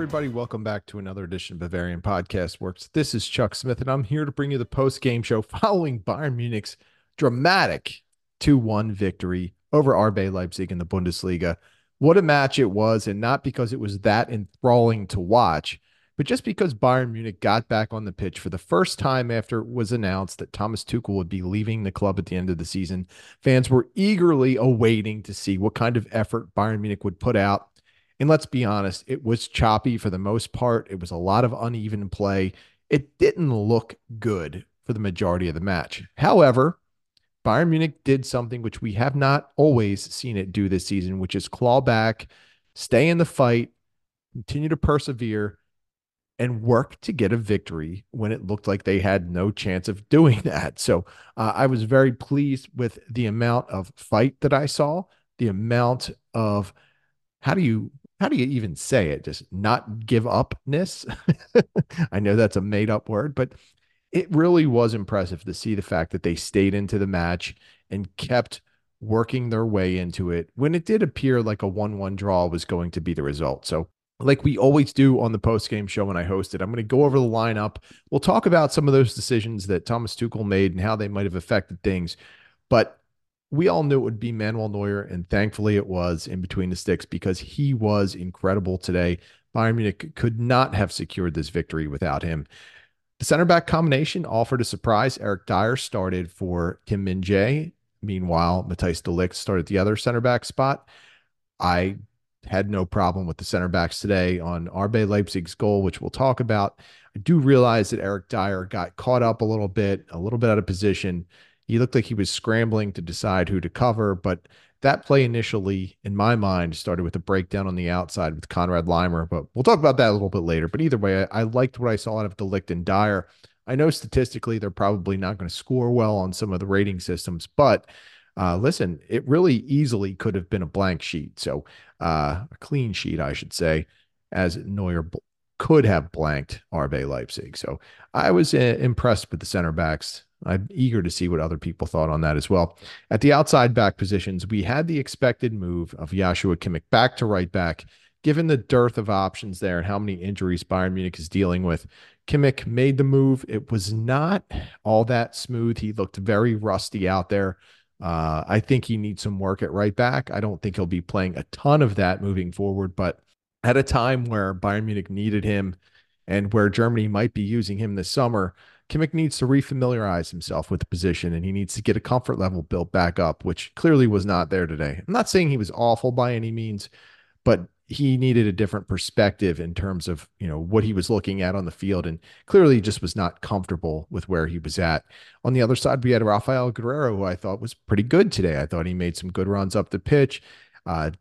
everybody. Welcome back to another edition of Bavarian Podcast Works. This is Chuck Smith, and I'm here to bring you the post-game show following Bayern Munich's dramatic 2-1 victory over RB Leipzig in the Bundesliga. What a match it was, and not because it was that enthralling to watch, but just because Bayern Munich got back on the pitch for the first time after it was announced that Thomas Tuchel would be leaving the club at the end of the season. Fans were eagerly awaiting to see what kind of effort Bayern Munich would put out. And let's be honest, it was choppy for the most part. It was a lot of uneven play. It didn't look good for the majority of the match. However, Bayern Munich did something which we have not always seen it do this season, which is claw back, stay in the fight, continue to persevere, and work to get a victory when it looked like they had no chance of doing that. So I was very pleased with the amount of fight that I saw, the amount of, how do you even say it? Just not give upness. I know that's a made up word, but it really was impressive to see the fact that they stayed into the match and kept working their way into it when it did appear like a 1-1 draw was going to be the result. So like we always do on the post-game show when I host it, I'm going to go over the lineup. We'll talk about some of those decisions that Thomas Tuchel made and how they might have affected things. But we all knew it would be Manuel Neuer, and thankfully it was in between the sticks because he was incredible today. Bayern Munich could not have secured this victory without him. The center-back combination offered a surprise. Eric Dier started for Kim Min-Jae. Meanwhile, Matthijs De Ligt started the other center-back spot. I had no problem with the center backs today on RB Leipzig's goal, which we'll talk about. I do realize that Eric Dier got caught up a little bit out of position. He looked like he was scrambling to decide who to cover, but that play initially, in my mind, started with a breakdown on the outside with Konrad Laimer, but we'll talk about that a little bit later. But either way, I liked what I saw out of De Ligt and Dier. I know statistically they're probably not going to score well on some of the rating systems, but listen, it really easily could have been a blank sheet. So a clean sheet, I should say, as Neuer could have blanked RB Leipzig. So I was impressed with the center backs. I'm eager to see what other people thought on that as well. At the outside back positions, we had the expected move of Joshua Kimmich back to right back. Given the dearth of options there and how many injuries Bayern Munich is dealing with, Kimmich made the move. It was not all that smooth. He looked very rusty out there. I think he needs some work at right back. I don't think he'll be playing a ton of that moving forward, but at a time where Bayern Munich needed him and where Germany might be using him this summer, Kimmich needs to refamiliarize himself with the position and he needs to get a comfort level built back up, which clearly was not there today. I'm not saying he was awful by any means, but he needed a different perspective in terms of, what he was looking at on the field, and clearly just was not comfortable with where he was at. On the other side, we had Rafael Guerrero, who I thought was pretty good today. I thought he made some good runs up the pitch,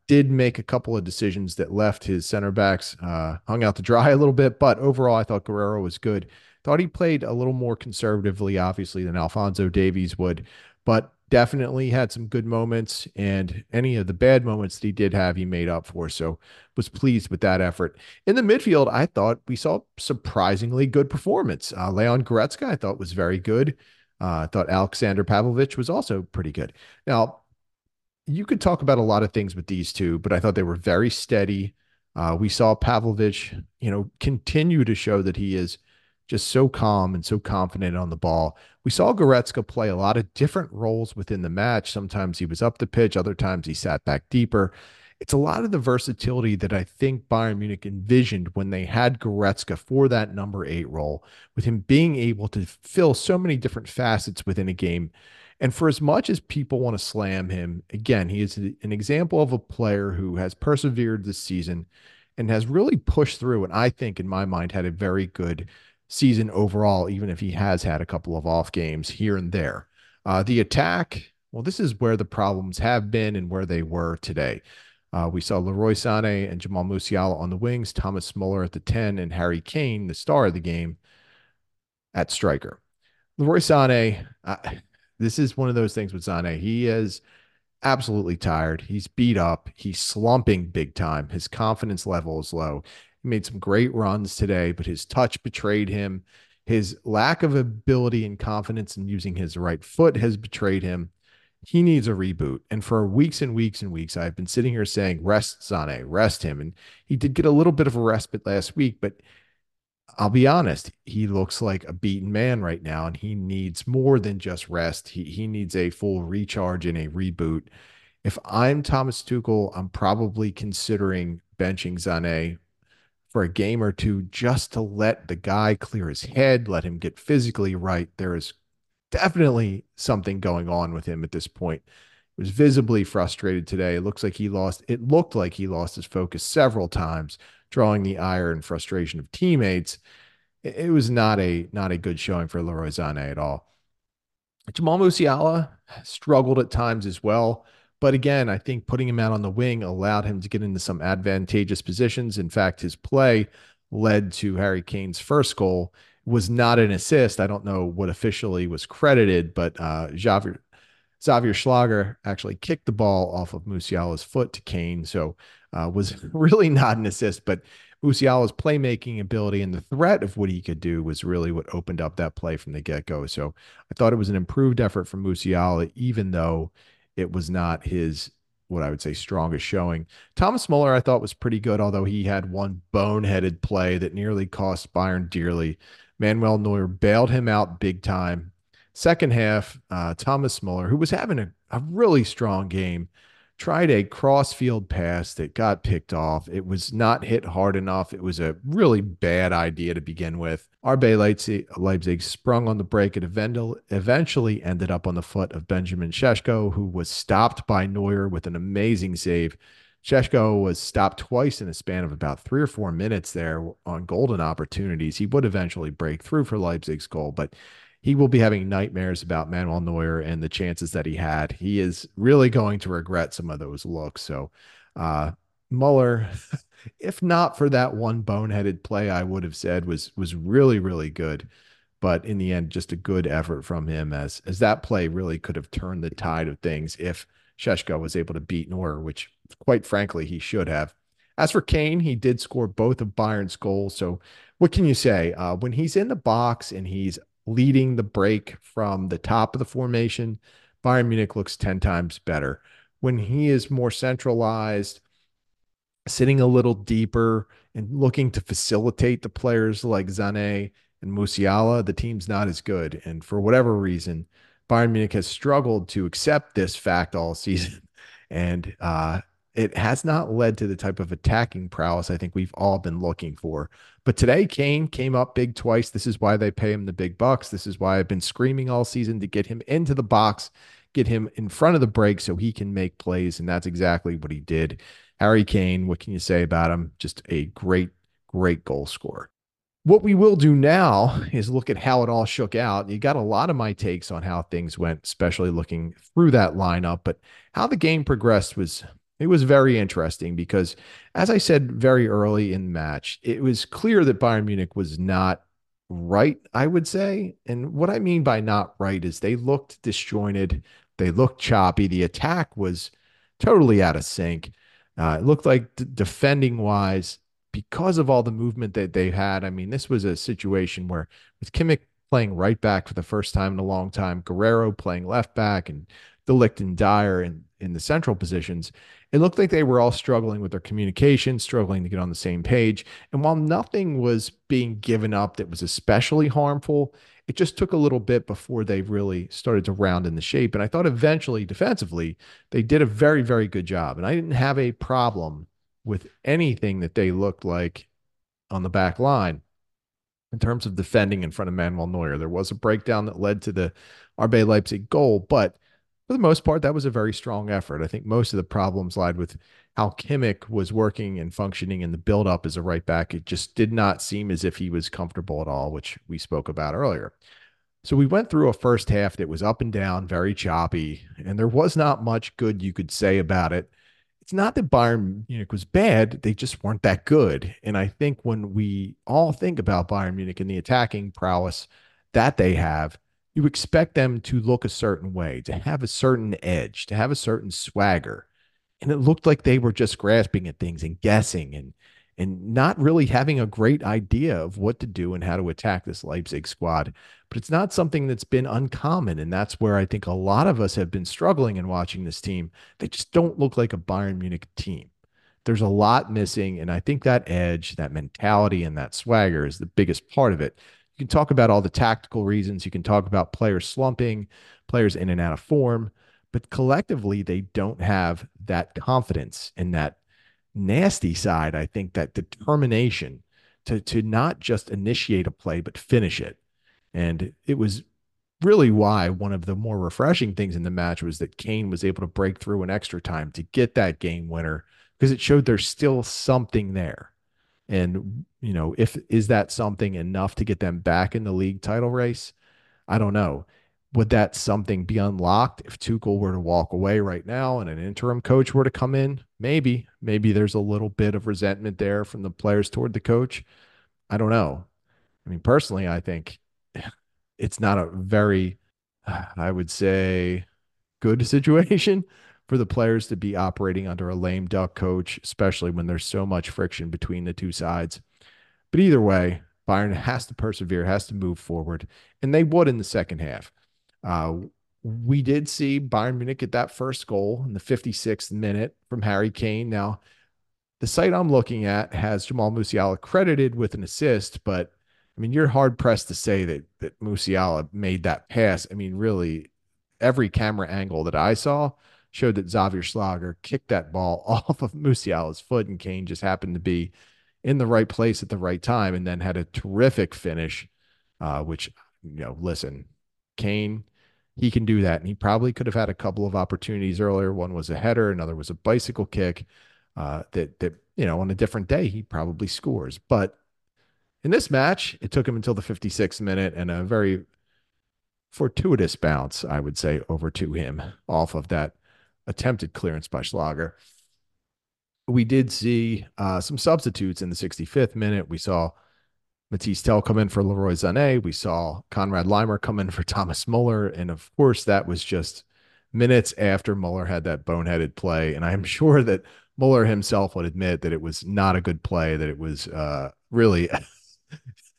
did make a couple of decisions that left his center backs hung out to dry a little bit, but overall, I thought Guerrero was good. Thought he played a little more conservatively, obviously, than Alfonso Davies would, but definitely had some good moments, and any of the bad moments that he did have, he made up for. So was pleased with that effort. In the midfield, I thought we saw surprisingly good performance. Leon Goretzka, I thought, was very good. I thought Alexander Pavlovich was also pretty good. Now, you could talk about a lot of things with these two, but I thought they were very steady. We saw Pavlovich, continue to show that he is just so calm and so confident on the ball. We saw Goretzka play a lot of different roles within the match. Sometimes he was up the pitch. Other times he sat back deeper. It's a lot of the versatility that I think Bayern Munich envisioned when they had Goretzka for that number 8 role, with him being able to fill so many different facets within a game. And for as much as people want to slam him, again, he is an example of a player who has persevered this season and has really pushed through, and I think, in my mind, had a very good season overall, even if he has had a couple of off games here and there. The attack, well, this is where the problems have been and where they were today. We saw Leroy Sané and Jamal Musiala on the wings, Thomas Müller at the 10, and Harry Kane, the star of the game, at striker. Leroy Sané, this is one of those things with Sané. He is absolutely tired. He's beat up. He's slumping big time. His confidence level is low. He made some great runs today, but his touch betrayed him. His lack of ability and confidence in using his right foot has betrayed him. He needs a reboot. And for weeks and weeks and weeks, I've been sitting here saying, rest Sané, rest him. And he did get a little bit of a respite last week, but I'll be honest, he looks like a beaten man right now, and he needs more than just rest. He needs a full recharge and a reboot. If I'm Thomas Tuchel, I'm probably considering benching Sané for a game or two just to let the guy clear his head, let him get physically right. There is definitely something going on with him at this point. He was visibly frustrated today. It looked like he lost his focus several times, drawing the ire and frustration of teammates. It was not a good showing for Leroy Sané at all. Jamal Musiala struggled at times as well. But again, I think putting him out on the wing allowed him to get into some advantageous positions. In fact, his play led to Harry Kane's first goal. It was not an assist. I don't know what officially was credited, but Xavier Schlager actually kicked the ball off of Musiala's foot to Kane. So was really not an assist, but Musiala's playmaking ability and the threat of what he could do was really what opened up that play from the get-go. So I thought it was an improved effort from Musiala, even though it was not his, what I would say, strongest showing. Thomas Müller, I thought, was pretty good, although he had one boneheaded play that nearly cost Bayern dearly. Manuel Neuer bailed him out big time. Second half, Thomas Müller, who was having a really strong game, tried a cross-field pass that got picked off. It was not hit hard enough. It was a really bad idea to begin with. RB Leipzig sprung on the break and eventually ended up on the foot of Benjamin Šeško, who was stopped by Neuer with an amazing save. Šeško was stopped twice in a span of about 3 or 4 minutes there on golden opportunities. He would eventually break through for Leipzig's goal, but he will be having nightmares about Manuel Neuer and the chances that he had. He is really going to regret some of those looks. So Müller, if not for that one boneheaded play, I would have said was really, really good. But in the end, just a good effort from him as that play really could have turned the tide of things if Šeško was able to beat Neuer, which quite frankly, he should have. As for Kane, he did score both of Bayern's goals. So what can you say? When he's in the box and he's leading the break from the top of the formation, Bayern Munich looks 10 times better. When he is more centralized, sitting a little deeper and looking to facilitate the players like Sané and Musiala, the team's not as good. And for whatever reason, Bayern Munich has struggled to accept this fact all season. And it has not led to the type of attacking prowess I think we've all been looking for. But today, Kane came up big twice. This is why they pay him the big bucks. This is why I've been screaming all season to get him into the box, get him in front of the break so he can make plays, and that's exactly what he did. Harry Kane, what can you say about him? Just a great, great goal scorer. What we will do now is look at how it all shook out. You got a lot of my takes on how things went, especially looking through that lineup, but how the game progressed was very interesting because, as I said very early in the match, it was clear that Bayern Munich was not right, I would say. And what I mean by not right is they looked disjointed. They looked choppy. The attack was totally out of sync. It looked like defending-wise, because of all the movement that they had, I mean, this was a situation where with Kimmich playing right back for the first time in a long time, Guerrero playing left back, and De Ligt and Dier in the central positions, it looked like they were all struggling with their communication, struggling to get on the same page. And while nothing was being given up that was especially harmful, it just took a little bit before they really started to round in the shape. And I thought eventually, defensively, they did a very, very good job. And I didn't have a problem with anything that they looked like on the back line in terms of defending in front of Manuel Neuer. There was a breakdown that led to the RB Leipzig goal, but for the most part, that was a very strong effort. I think most of the problems lied with how Kimmich was working and functioning in the buildup as a right back. It just did not seem as if he was comfortable at all, which we spoke about earlier. So we went through a first half that was up and down, very choppy, and there was not much good you could say about it. It's not that Bayern Munich was bad. They just weren't that good. And I think when we all think about Bayern Munich and the attacking prowess that they have, you expect them to look a certain way, to have a certain edge, to have a certain swagger. And it looked like they were just grasping at things and guessing and and not really having a great idea of what to do and how to attack this Leipzig squad. But it's not something that's been uncommon, and that's where I think a lot of us have been struggling in watching this team. They just don't look like a Bayern Munich team. There's a lot missing, and I think that edge, that mentality, and that swagger is the biggest part of it. You can talk about all the tactical reasons. You can talk about players slumping, players in and out of form, but collectively, they don't have that confidence and that nasty side. I think that determination to not just initiate a play, but finish it. And it was really why one of the more refreshing things in the match was that Kane was able to break through in extra time to get that game winner, because it showed there's still something there. And, you know, is that something enough to get them back in the league title race? I don't know. Would that something be unlocked if Tuchel were to walk away right now and an interim coach were to come in? Maybe there's a little bit of resentment there from the players toward the coach. I don't know. I mean, personally, I think it's not a very, I would say, good situation for the players to be operating under a lame duck coach, especially when there's so much friction between the two sides. But either way, Bayern has to persevere, has to move forward, and they would in the second half. We did see Bayern Munich get that first goal in the 56th minute from Harry Kane. Now, the site I'm looking at has Jamal Musiala credited with an assist, but I mean, you're hard pressed to say that Musiala made that pass. I mean, really, every camera angle that I saw showed that Xavier Schlager kicked that ball off of Musiala's foot, and Kane just happened to be in the right place at the right time, and then had a terrific finish, which, you know, listen, Kane, he can do that. And he probably could have had a couple of opportunities earlier. One was a header. Another was a bicycle kick that, you know, on a different day, he probably scores. But in this match, it took him until the 56th minute and a very fortuitous bounce, I would say, over to him off of that attempted clearance by Schlager. We did see some substitutes in the 65th minute. We saw Mathys Tel come in for Leroy Sané. We saw Konrad Laimer come in for Thomas Müller. And of course, that was just minutes after Müller had that boneheaded play. And I'm sure that Müller himself would admit that it was not a good play, that it was really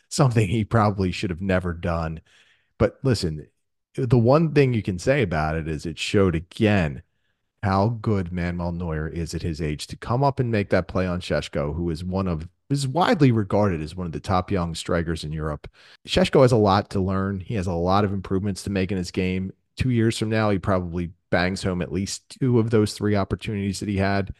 something he probably should have never done. But listen, the one thing you can say about it is it showed again how good Manuel Neuer is at his age to come up and make that play on Šeško, who is widely regarded as one of the top young strikers in Europe. Šeško has a lot to learn. He has a lot of improvements to make in his game. 2 years from now, he probably bangs home at least two of those three opportunities that he had.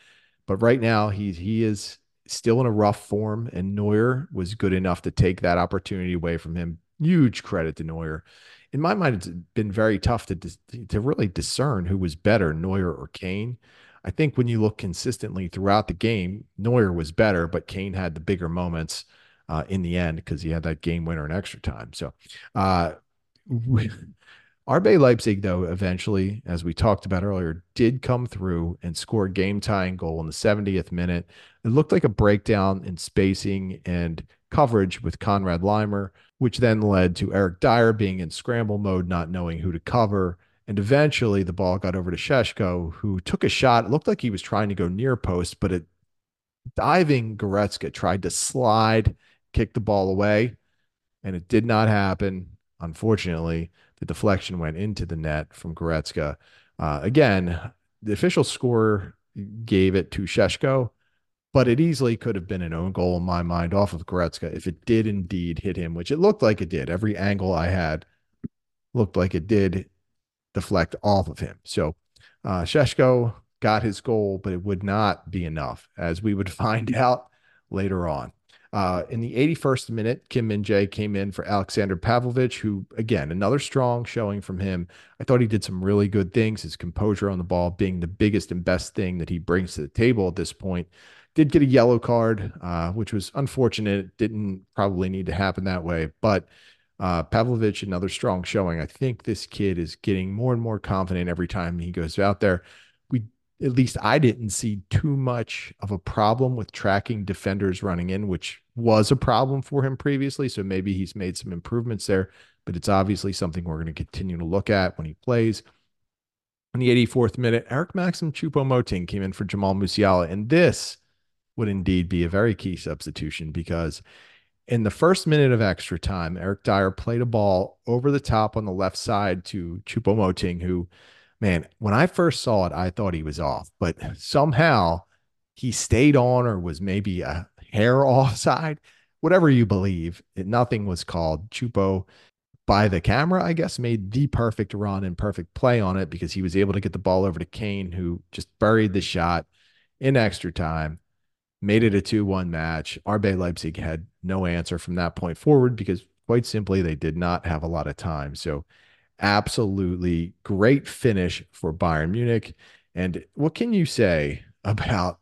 But right now, he is still in a rough form, and Neuer was good enough to take that opportunity away from him. Huge credit to Neuer. In my mind, it's been very tough to really discern who was better, Neuer or Kane. I think when you look consistently throughout the game, Neuer was better, but Kane had the bigger moments in the end because he had that game winner in extra time. So RB Leipzig, though, eventually, as we talked about earlier, did come through and score a game-tying goal in the 70th minute. It looked like a breakdown in spacing and coverage with Konrad Laimer, which then led to Eric Dier being in scramble mode, not knowing who to cover. And eventually the ball got over to Šeško, who took a shot. It looked like he was trying to go near post, but diving Goretzka tried to slide, kick the ball away, and it did not happen. Unfortunately, the deflection went into the net from Goretzka. Again, the official scorer gave it to Šeško, but it easily could have been an own goal in my mind off of Goretzka if it did indeed hit him, which it looked like it did. Every angle I had looked like it did deflect off of him. So Šeško got his goal, but it would not be enough, as we would find out later on. In the 81st minute, Kim Min-Jae came in for Alexander Pavlovich, who, again, another strong showing from him. I thought he did some really good things, his composure on the ball being the biggest and best thing that he brings to the table at this point. Did get a yellow card, which was unfortunate. It didn't probably need to happen that way, but Pavlovich, another strong showing. I think this kid is getting more and more confident every time he goes out there. At least I didn't see too much of a problem with tracking defenders running in, which was a problem for him previously. So maybe he's made some improvements there, but it's obviously something we're going to continue to look at when he plays. In the 84th minute, Eric Maxim Chupo-Moting came in for Jamal Musiala, and this would indeed be a very key substitution, because in the first minute of extra time, Eric Dier played a ball over the top on the left side to Chupo-Moting, who, man, when I first saw it, I thought he was off, but somehow he stayed on or was maybe a hair offside. Whatever you believe, nothing was called. Chupo, by the camera, I guess, made the perfect run and perfect play on it because he was able to get the ball over to Kane, who just buried the shot in extra time, made it a 2-1 match. RB Leipzig had no answer from that point forward because, quite simply, they did not have a lot of time. So absolutely great finish for Bayern Munich. And what can you say about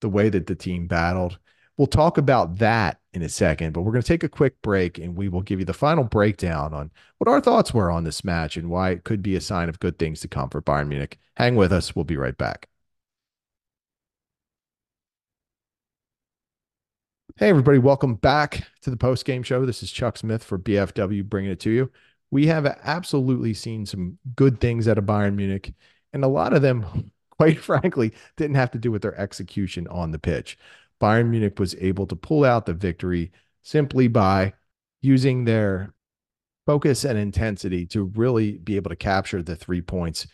the way that the team battled? We'll talk about that in a second, but we're going to take a quick break and we will give you the final breakdown on what our thoughts were on this match and why it could be a sign of good things to come for Bayern Munich. Hang with us. We'll be right back. Hey, everybody. Welcome back to the post-game show. This is Chuck Smith for BFW bringing it to you. We have absolutely seen some good things out of Bayern Munich, and a lot of them, quite frankly, didn't have to do with their execution on the pitch. Bayern Munich was able to pull out the victory simply by using their focus and intensity to really be able to capture the 3 points.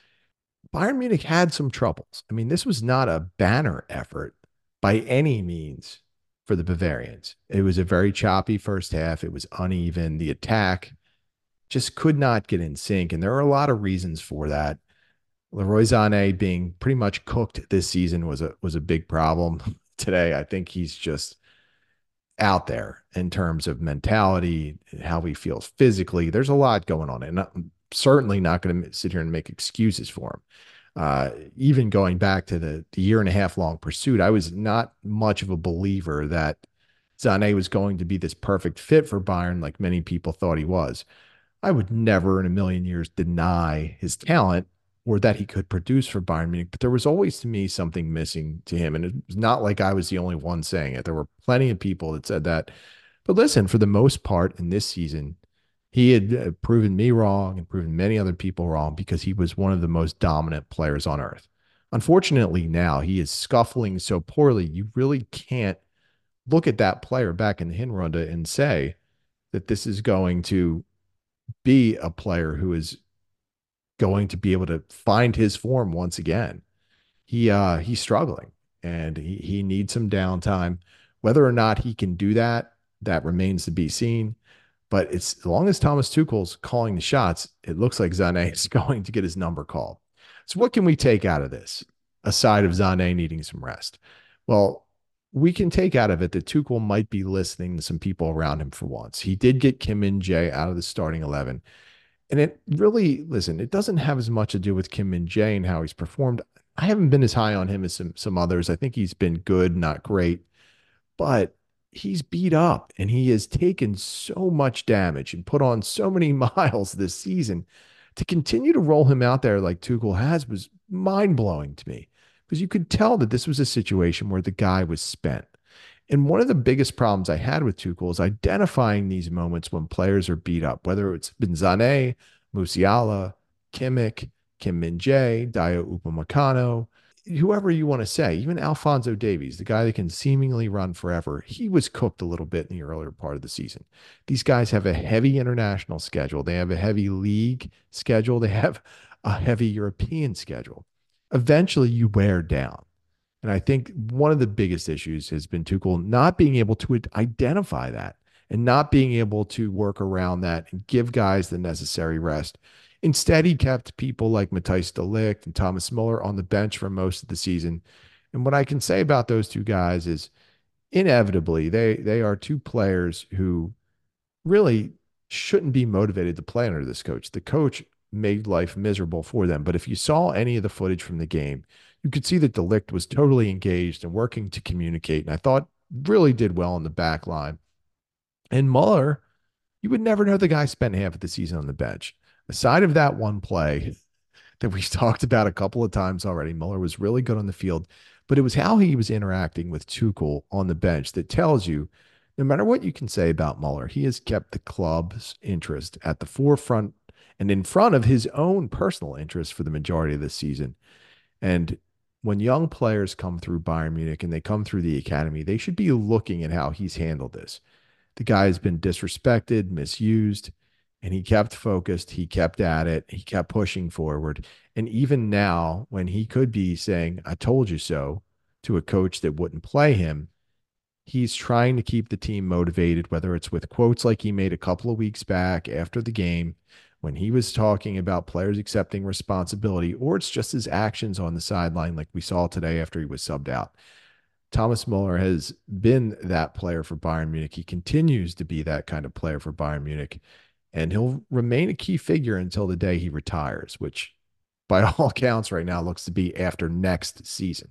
Bayern Munich had some troubles. I mean, this was not a banner effort by any means for the Bavarians. It was a very choppy first half. It was uneven. The attack just could not get in sync, and there are a lot of reasons for that. Leroy Sané being pretty much cooked this season was a big problem. Today, I think he's just out there in terms of mentality, how he feels physically. There's a lot going on, and I'm certainly not going to sit here and make excuses for him. Even going back to the year and a half long pursuit, I was not much of a believer that Sané was going to be this perfect fit for Bayern like many people thought he was. I would never in a million years deny his talent or that he could produce for Bayern Munich, but there was always, to me, something missing to him. And it's not like I was the only one saying it. There were plenty of people that said that. But listen, for the most part in this season, he had proven me wrong and proven many other people wrong because he was one of the most dominant players on earth. Unfortunately, now he is scuffling so poorly, you really can't look at that player back in the Hinrunde and say that this is going to be a player who is going to be able to find his form once again. He's struggling, and he needs some downtime. Whether or not he can do that remains to be seen. But it's as long as Thomas Tuchel's calling the shots, it looks like Sané is going to get his number called. So what can we take out of this, aside of Sané needing some rest? Well, we can take out of it that Tuchel might be listening to some people around him for once. He did get Kim Min-Jae out of the starting 11. And it really, listen, it doesn't have as much to do with Kim Min-Jae and how he's performed. I haven't been as high on him as some others. I think he's been good, not great. But he's beat up, and he has taken so much damage and put on so many miles this season. To continue to roll him out there like Tuchel has was mind-blowing to me, because you could tell that this was a situation where the guy was spent. And one of the biggest problems I had with Tuchel is identifying these moments when players are beat up, whether it's been Sané, Musiala, Kimmich, Kim Min-Jae, Dayot Upamecano, whoever you want to say, even Alfonso Davies, the guy that can seemingly run forever. He was cooked a little bit in the earlier part of the season. These guys have a heavy international schedule. They have a heavy league schedule. They have a heavy European schedule. Eventually, you wear down. And I think one of the biggest issues has been Tuchel not being able to identify that and not being able to work around that and give guys the necessary rest. Instead, he kept people like Matthijs De Ligt and Thomas Müller on the bench for most of the season. And what I can say about those two guys is inevitably they are two players who really shouldn't be motivated to play under this coach. The coach made life miserable for them. But if you saw any of the footage from the game, you could see that De Ligt was totally engaged and working to communicate, and I thought really did well on the back line. And Müller, you would never know the guy spent half of the season on the bench. Aside of that one play that we've talked about a couple of times already, Müller was really good on the field, but it was how he was interacting with Tuchel on the bench that tells you, no matter what you can say about Müller, he has kept the club's interest at the forefront and in front of his own personal interest for the majority of the season. And when young players come through Bayern Munich and they come through the academy, they should be looking at how he's handled this. The guy has been disrespected, misused, and he kept focused. He kept at it. He kept pushing forward. And even now, when he could be saying, I told you so, to a coach that wouldn't play him, he's trying to keep the team motivated, whether it's with quotes like he made a couple of weeks back after the game when he was talking about players accepting responsibility, or it's just his actions on the sideline like we saw today after he was subbed out. Thomas Müller has been that player for Bayern Munich. He continues to be that kind of player for Bayern Munich, and he'll remain a key figure until the day he retires, which by all accounts right now looks to be after next season.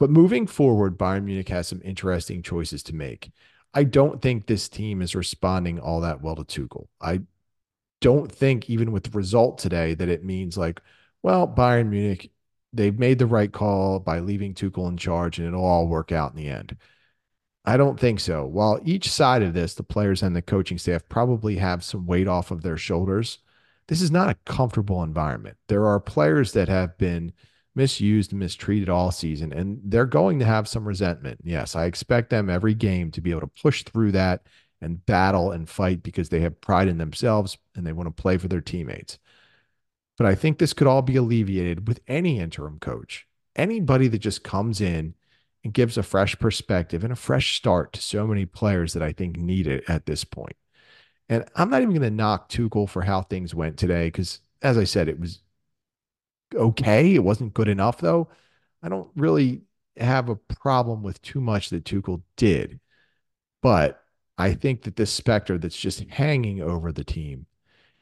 But moving forward, Bayern Munich has some interesting choices to make. I don't think this team is responding all that well to Tuchel. I don't think, even with the result today, that it means like, well, Bayern Munich, they've made the right call by leaving Tuchel in charge and it'll all work out in the end. I don't think so. While each side of this, the players and the coaching staff probably have some weight off of their shoulders, this is not a comfortable environment. There are players that have been misused and mistreated all season, and they're going to have some resentment. Yes, I expect them every game to be able to push through that and battle and fight because they have pride in themselves and they want to play for their teammates. But I think this could all be alleviated with any interim coach, anybody that just comes in and gives a fresh perspective and a fresh start to so many players that I think need it at this point. And I'm not even going to knock Tuchel for how things went today because, as I said, it was okay. It wasn't good enough, though. I don't really have a problem with too much that Tuchel did, but I think that this specter that's just hanging over the team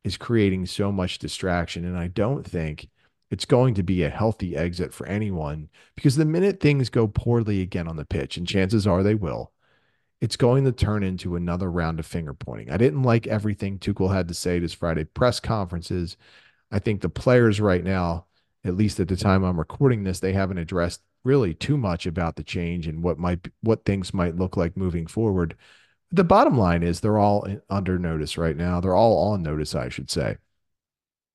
is creating so much distraction, and I don't think it's going to be a healthy exit for anyone, because the minute things go poorly again on the pitch, and chances are they will, it's going to turn into another round of finger pointing. I didn't like everything Tuchel had to say at his Friday press conferences. I think the players right now, at least at the time I'm recording this, they haven't addressed really too much about the change and what things might look like moving forward. The bottom line is they're all under notice right now. They're all on notice, I should say.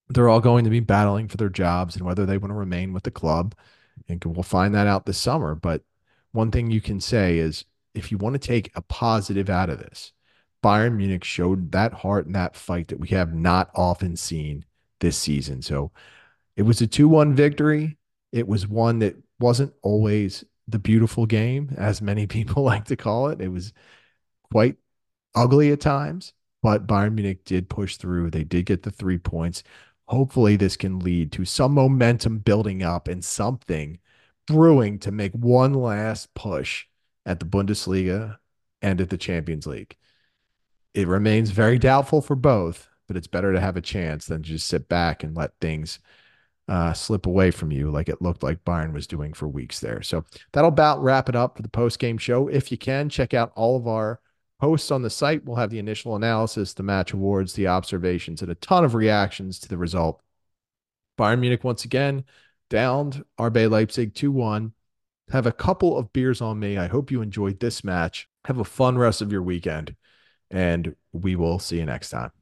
They're all going to be battling for their jobs and whether they want to remain with the club. And we'll find that out this summer. But one thing you can say is, if you want to take a positive out of this, Bayern Munich showed that heart and that fight that we have not often seen this season. So it was a 2-1 victory. It was one that wasn't always the beautiful game, as many people like to call it. It was quite ugly at times, but Bayern Munich did push through. They did get the 3 points. Hopefully this can lead to some momentum building up and something brewing to make one last push at the Bundesliga and at the Champions League. It remains very doubtful for both, but it's better to have a chance than to just sit back and let things slip away from you like it looked like Bayern was doing for weeks there. So that'll about wrap it up for the post-game show. If you can, check out all of our posts on the site. We'll have the initial analysis, the match awards, the observations, and a ton of reactions to the result. Bayern Munich once again downed RB Leipzig 2-1. Have a couple of beers on me. I hope you enjoyed this match. Have a fun rest of your weekend, and we will see you next time.